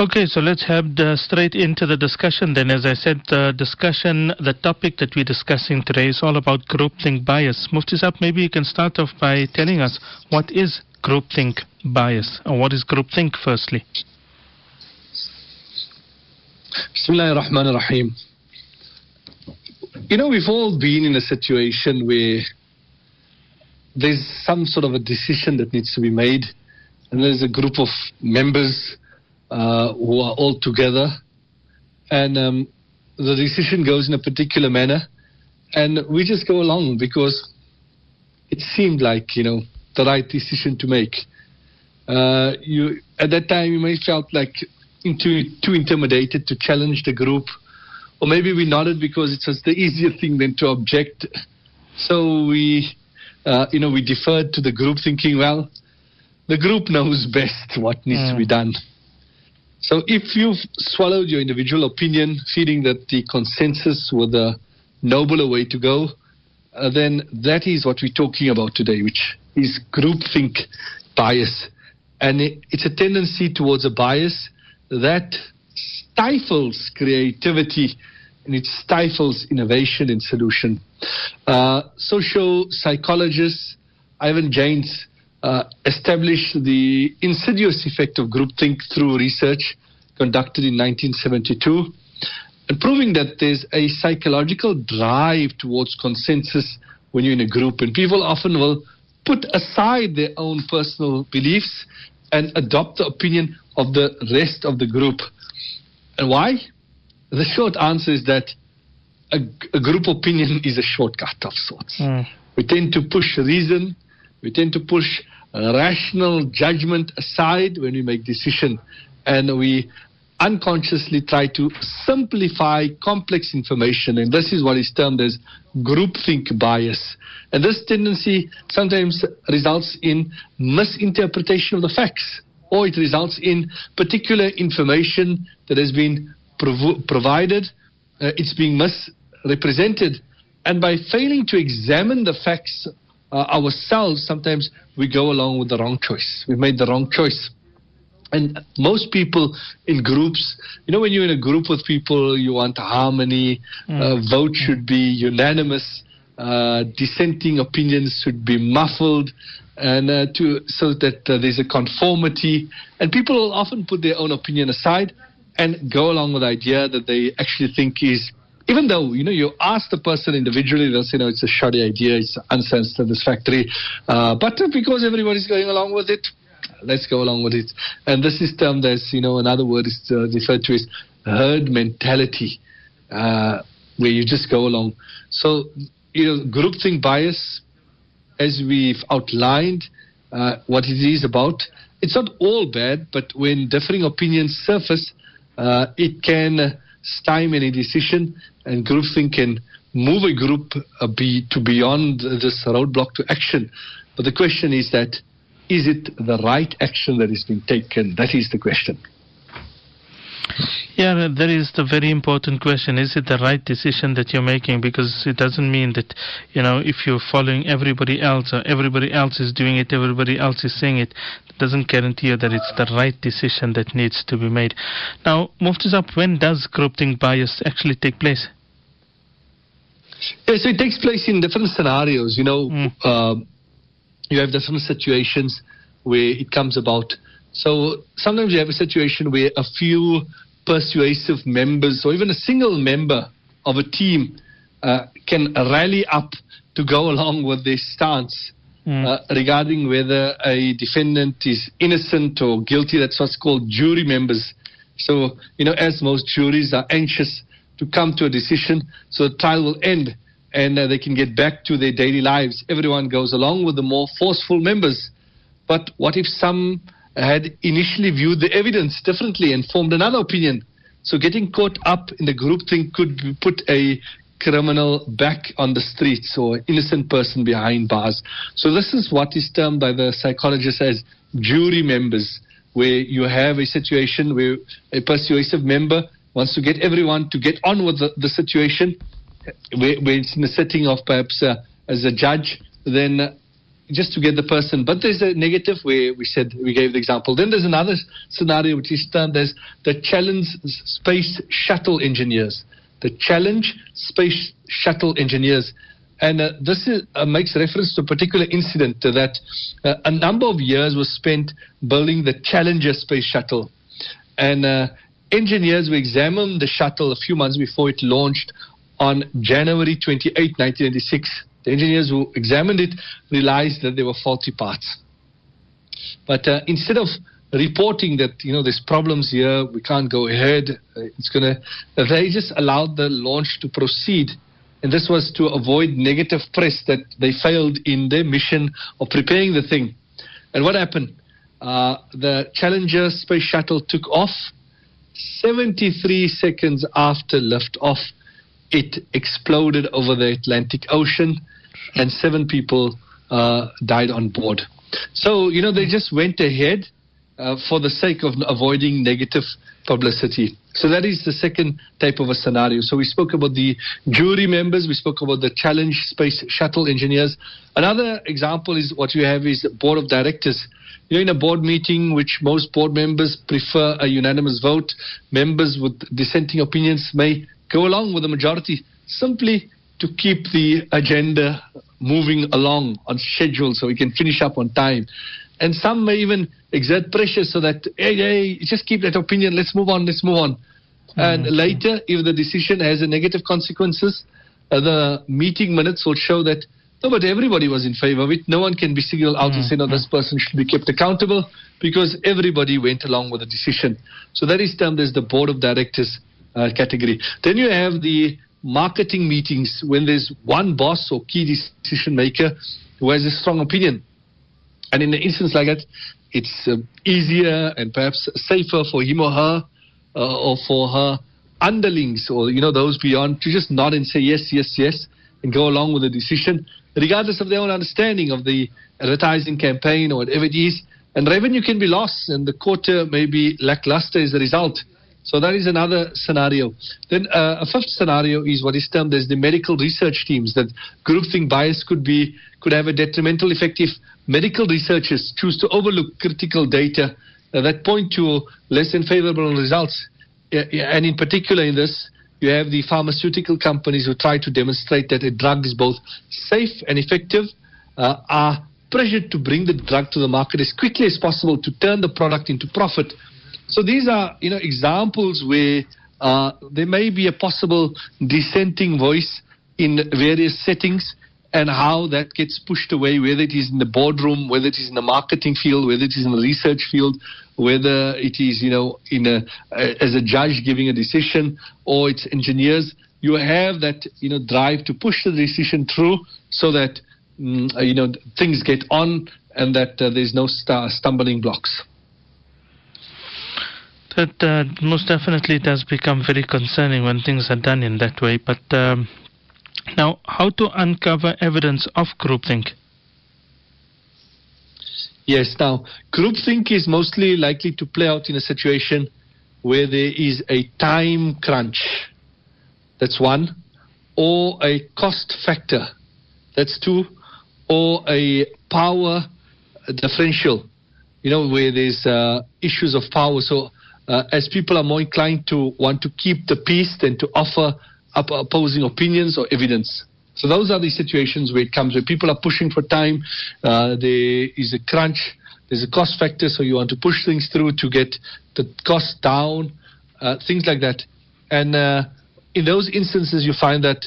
Okay, so let's head straight into the discussion then. As I said, the topic that we're discussing today is all about groupthink bias. Mufti Sahab, maybe you can start off by telling us what is groupthink bias, or what is groupthink firstly? Bismillahir Rahmanir Rahim. You know, we've all been in a situation where there's some sort of a decision that needs to be made, and there's a group of members who are all together, and the decision goes in a particular manner, and we just go along because it seemed like, you know, the right decision to make. You at that time, you may have felt like too intimidated to challenge the group, or maybe we nodded because it was the easier thing than to object. So we deferred to the group, thinking, well, the group knows best what needs to be done. So if you've swallowed your individual opinion, feeling that the consensus were the nobler way to go, then that is what we're talking about today, which is groupthink bias. And it's a tendency towards a bias that stifles creativity, and it stifles innovation and solution. Social psychologist Ivan Janis established the insidious effect of groupthink through research conducted in 1972, and proving that there's a psychological drive towards consensus when you're in a group, and people often will put aside their own personal beliefs and adopt the opinion of the rest of the group. And why? The short answer is that a group opinion is a shortcut of sorts. We tend to push reason, we tend to push rational judgment aside when we make decision, and we unconsciously try to simplify complex information, and this is what is termed as groupthink bias. And this tendency sometimes results in misinterpretation of the facts, or it results in particular information that has been provided, it's being misrepresented, and by failing to examine the facts ourselves, sometimes we go along with the wrong choice. We've made the wrong choice. And most people in groups, you know, when you're in a group with people, you want harmony, vote should be unanimous, dissenting opinions should be muffled, and so that there's a conformity. And people often put their own opinion aside and go along with the idea that they actually think is, even though, you know, you ask the person individually, they'll say, no, it's a shoddy idea, it's unsatisfactory. But because everybody's going along with it, let's go along with it. And this is termed as, you know, another word is referred to as herd mentality, where you just go along. So, you know, groupthink bias, as we've outlined what it is about, it's not all bad, but when differing opinions surface, it can stymie any decision, and groupthink can move a group to beyond this roadblock to action. But the question is that, is it the right action that is being taken? That is the question. Yeah, that is the very important question. Is it the right decision that you're making? Because it doesn't mean that, you know, if you're following everybody else, or everybody else is doing it, everybody else is saying it, it doesn't guarantee you that it's the right decision that needs to be made. Now, Mufti Sahab, when does groupthink bias actually take place? Yeah, so it takes place in different scenarios, you know. You have different situations where it comes about. So sometimes you have a situation where a few persuasive members, or even a single member of a team, can rally up to go along with their stance regarding whether a defendant is innocent or guilty. That's what's called jury members. So, you know, as most juries are anxious to come to a decision, so the trial will end, and they can get back to their daily lives. Everyone goes along with the more forceful members. But what if some had initially viewed the evidence differently and formed another opinion? So getting caught up in the groupthink could put a criminal back on the streets, or innocent person behind bars. So this is what is termed by the psychologists as jury members, where you have a situation where a persuasive member wants to get everyone to get on with the situation, where it's in the setting of perhaps as a judge, then just to get the person. But there's a negative where we gave the example. Then there's another scenario which is termed as the Challenge Space Shuttle Engineers. The Challenge Space Shuttle Engineers. And this is, makes reference to a particular incident that a number of years was spent building the Challenger Space Shuttle. And engineers who examined the shuttle a few months before it launched on January 28, 1986, the engineers who examined it realized that there were faulty parts. But instead of reporting that, you know, there's problems here, we can't go ahead, they just allowed the launch to proceed. And this was to avoid negative press that they failed in their mission of preparing the thing. And what happened? The Challenger Space Shuttle took off. 73 seconds after liftoff, it exploded over the Atlantic Ocean, and 7 people died on board. So, you know, they just went ahead for the sake of avoiding negative publicity. So that is the second type of a scenario. So we spoke about the jury members. We spoke about the Challenge Space Shuttle Engineers. Another example is what you have is board of directors. You're in a board meeting, which most board members prefer a unanimous vote. Members with dissenting opinions may go along with the majority simply to keep the agenda moving along on schedule so we can finish up on time. And some may even exert pressure so that, hey, just keep that opinion, let's move on. Mm-hmm. And later, if the decision has a negative consequences, the meeting minutes will show that, no, but everybody was in favor of it. No one can be singled out and say, no, this person should be kept accountable because everybody went along with the decision. So that is termed as the board of directors category. Then you have the marketing meetings when there's one boss or key decision maker who has a strong opinion. And in an instance like that, it's easier and perhaps safer for him or her or for her underlings or, you know, those beyond to just nod and say yes and go along with the decision, regardless of their own understanding of the advertising campaign or whatever it is. And revenue can be lost and the quarter may be lackluster as a result. So that is another scenario. Then a fifth scenario is what is termed as the medical research teams, that groupthink bias could have a detrimental effect if medical researchers choose to overlook critical data that point to less than favorable results. And in particular in this, you have the pharmaceutical companies who try to demonstrate that a drug is both safe and effective, are pressured to bring the drug to the market as quickly as possible to turn the product into profit. So these are, you know, examples where there may be a possible dissenting voice in various settings and how that gets pushed away, whether it is in the boardroom, whether it is in the marketing field, whether it is in the research field, whether it is, you know, as a judge giving a decision or it's engineers. You have that, you know, drive to push the decision through so that, you know, things get on and that there's no stumbling blocks. That most definitely does become very concerning when things are done in that way. But now, how to uncover evidence of groupthink? Yes, now, groupthink is mostly likely to play out in a situation where there is a time crunch. That's one. Or a cost factor. That's two. Or a power differential, you know, where there's issues of power. So, as people are more inclined to want to keep the peace than to offer opposing opinions or evidence. So those are the situations where it comes, where people are pushing for time, there is a crunch, there's a cost factor, so you want to push things through to get the cost down, things like that. And in those instances, you find that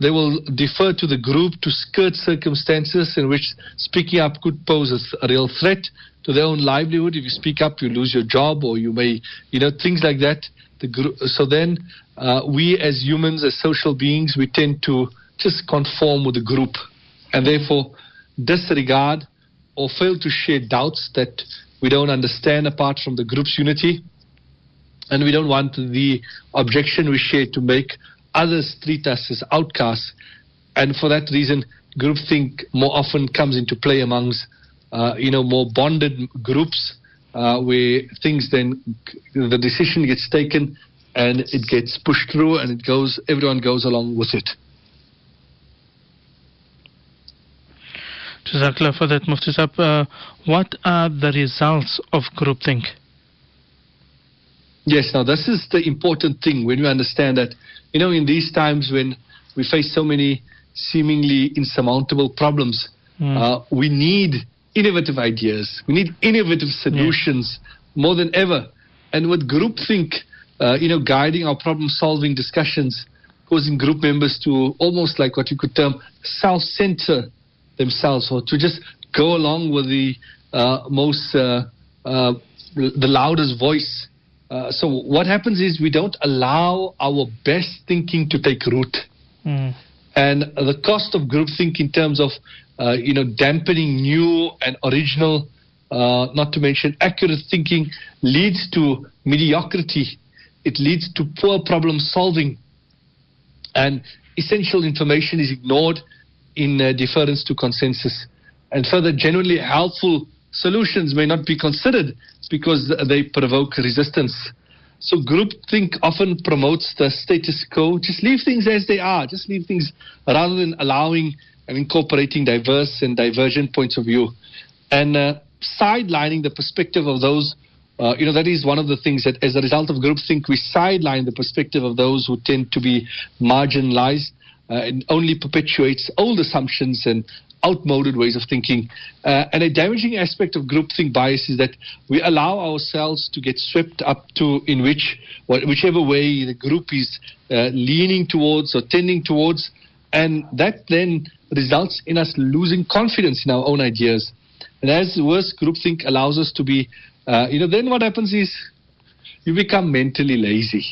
they will defer to the group to skirt circumstances in which speaking up could pose a real threat to their own livelihood. If you speak up, you lose your job, or you may, you know, things like that. So then we as humans, as social beings, we tend to just conform with the group and therefore disregard or fail to share doubts that we don't understand apart from the group's unity. And we don't want the objection we share to make others treat us as outcasts. And for that reason, groupthink more often comes into play amongst more bonded groups where things then, the decision gets taken and it gets pushed through and it goes, everyone goes along with it. Jazakallah for that, Mufti Sahib. What are the results of groupthink? Yes, now this is the important thing when you understand that, you know, in these times when we face so many seemingly insurmountable problems, we need innovative ideas, we need innovative solutions more than ever. And with groupthink, you know, guiding our problem-solving discussions, causing group members to almost like what you could term self-center themselves, or to just go along with the the loudest voice. So what happens is we don't allow our best thinking to take root. And the cost of groupthink in terms of, you know, dampening new and original, not to mention accurate thinking, leads to mediocrity. It leads to poor problem solving. And essential information is ignored in deference to consensus. And further, genuinely helpful solutions may not be considered because they provoke resistance. So groupthink often promotes the status quo. Just leave things as they are. Just leave things, rather than allowing and incorporating diverse and divergent points of view. And sidelining the perspective of those, you know, that is one of the things that as a result of groupthink, we sideline the perspective of those who tend to be marginalized, and only perpetuates old assumptions and outmoded ways of thinking. And a damaging aspect of groupthink bias is that we allow ourselves to get swept up to in whichever way the group is leaning towards or tending towards, and that then results in us losing confidence in our own ideas. And as worse, groupthink allows us to be, you know, then what happens is you become mentally lazy.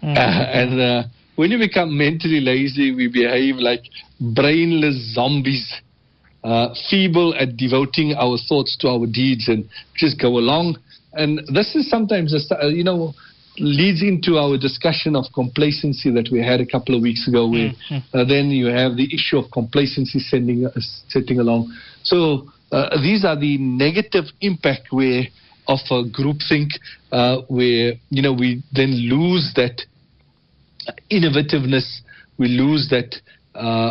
And when you become mentally lazy, we behave like brainless zombies, feeble at devoting our thoughts to our deeds, and just go along. And this is sometimes, you know, leads into our discussion of complacency that we had a couple of weeks ago, where then you have the issue of complacency setting along. So these are the negative impact of groupthink, where, you know, we then lose that innovativeness, we lose that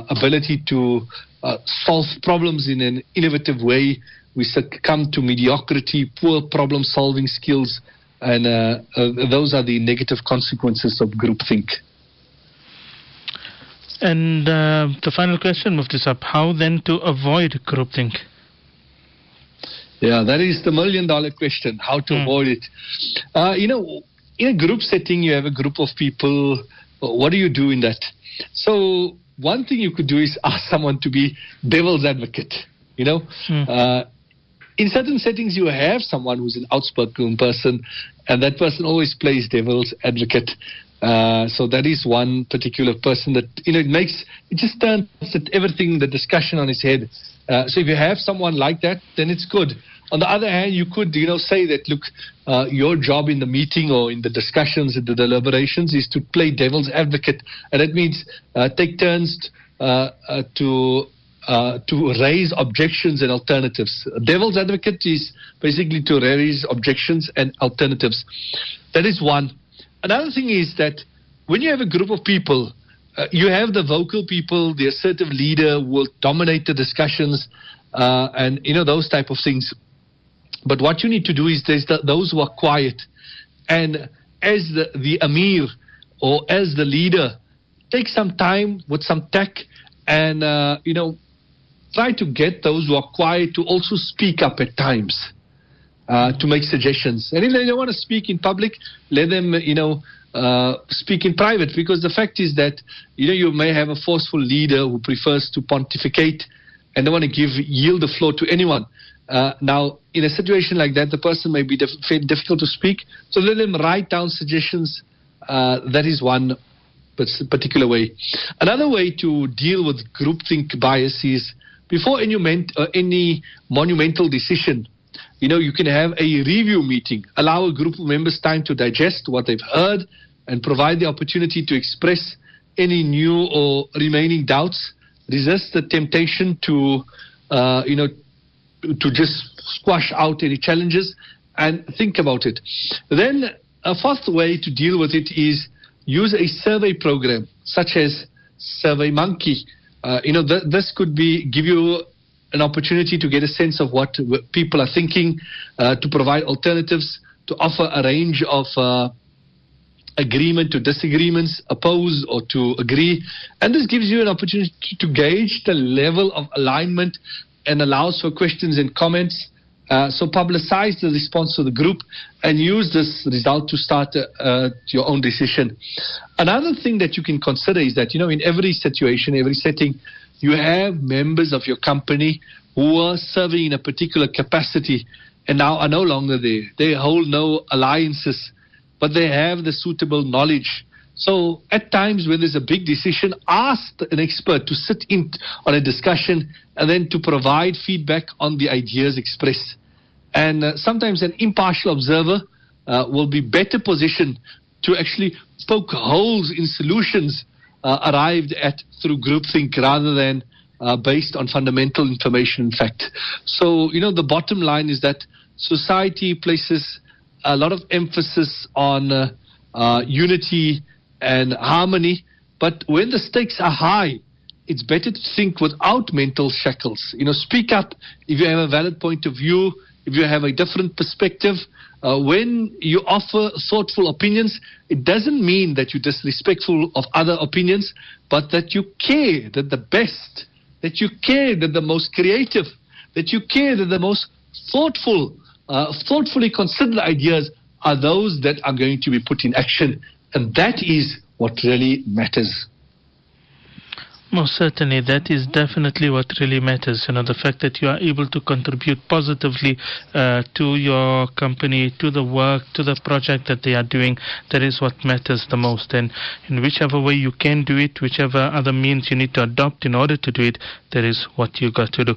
ability to solve problems in an innovative way. We succumb to mediocrity, poor problem-solving skills, and those are the negative consequences of groupthink. And the final question, Mufti Sahib, how then to avoid groupthink? Yeah, that is the million-dollar question, how to avoid it. You know, in a group setting, you have a group of people. What do you do in that? So one thing you could do is ask someone to be devil's advocate, you know. In certain settings, you have someone who's an outspoken person, and that person always plays devil's advocate. So that is one particular person that, you know, it just turns everything, the discussion on its head. So if you have someone like that, then it's good. On the other hand, you could, you know, say that, look, your job in the meeting or in the discussions, in the deliberations, is to play devil's advocate. And that means take turns to raise objections and alternatives. Devil's advocate is basically to raise objections and alternatives. That is one. Another thing is that when you have a group of people, you have the vocal people, the assertive leader will dominate the discussions, and, you know, those type of things. But what you need to do is there's those who are quiet. And as the Amir or as the leader, take some time with some tact and, you know, try to get those who are quiet to also speak up at times, to make suggestions. And if they don't want to speak in public, let them, you know, speak in private, because the fact is that, you know, you may have a forceful leader who prefers to pontificate and don't want to yield the floor to anyone. Now, in a situation like that, the person may be difficult to speak, so let them write down suggestions. That is one particular way. Another way to deal with groupthink bias is before any monumental decision, you know, you can have a review meeting. Allow a group of members time to digest what they've heard and provide the opportunity to express any new or remaining doubts. Resist the temptation to, you know, to just squash out any challenges and think about it. Then a fourth way to deal with it is use a survey program such as SurveyMonkey. You know, this could be give you an opportunity to get a sense of what people are thinking, to provide alternatives, to offer a range of agreement to disagreements, oppose or to agree. And this gives you an opportunity to gauge the level of alignment and allows for questions and comments. So publicize the response to the group and use this result to start your own decision. Another thing that you can consider is that, you know, in every situation, every setting, you have members of your company who are serving in a particular capacity and now are no longer there. They hold no alliances, but they have the suitable knowledge. So at times when there's a big decision, ask an expert to sit in on a discussion and then to provide feedback on the ideas expressed. And sometimes an impartial observer will be better positioned to actually poke holes in solutions arrived at through groupthink rather than based on fundamental information and fact. So, you know, the bottom line is that society places a lot of emphasis on unity and harmony, but when the stakes are high, it's better to think without mental shackles. You know, speak up if you have a valid point of view, if you have a different perspective. When you offer thoughtful opinions, it doesn't mean that you're disrespectful of other opinions, but that you care that the best, that you care that the most creative, that you care that the most thoughtful, thoughtfully considered ideas are those that are going to be put in action. And that is what really matters. Most certainly, that is definitely what really matters. You know, the fact that you are able to contribute positively to your company, to the work, to the project that they are doing, that is what matters the most. And in whichever way you can do it, whichever other means you need to adopt in order to do it, that is what you got to do.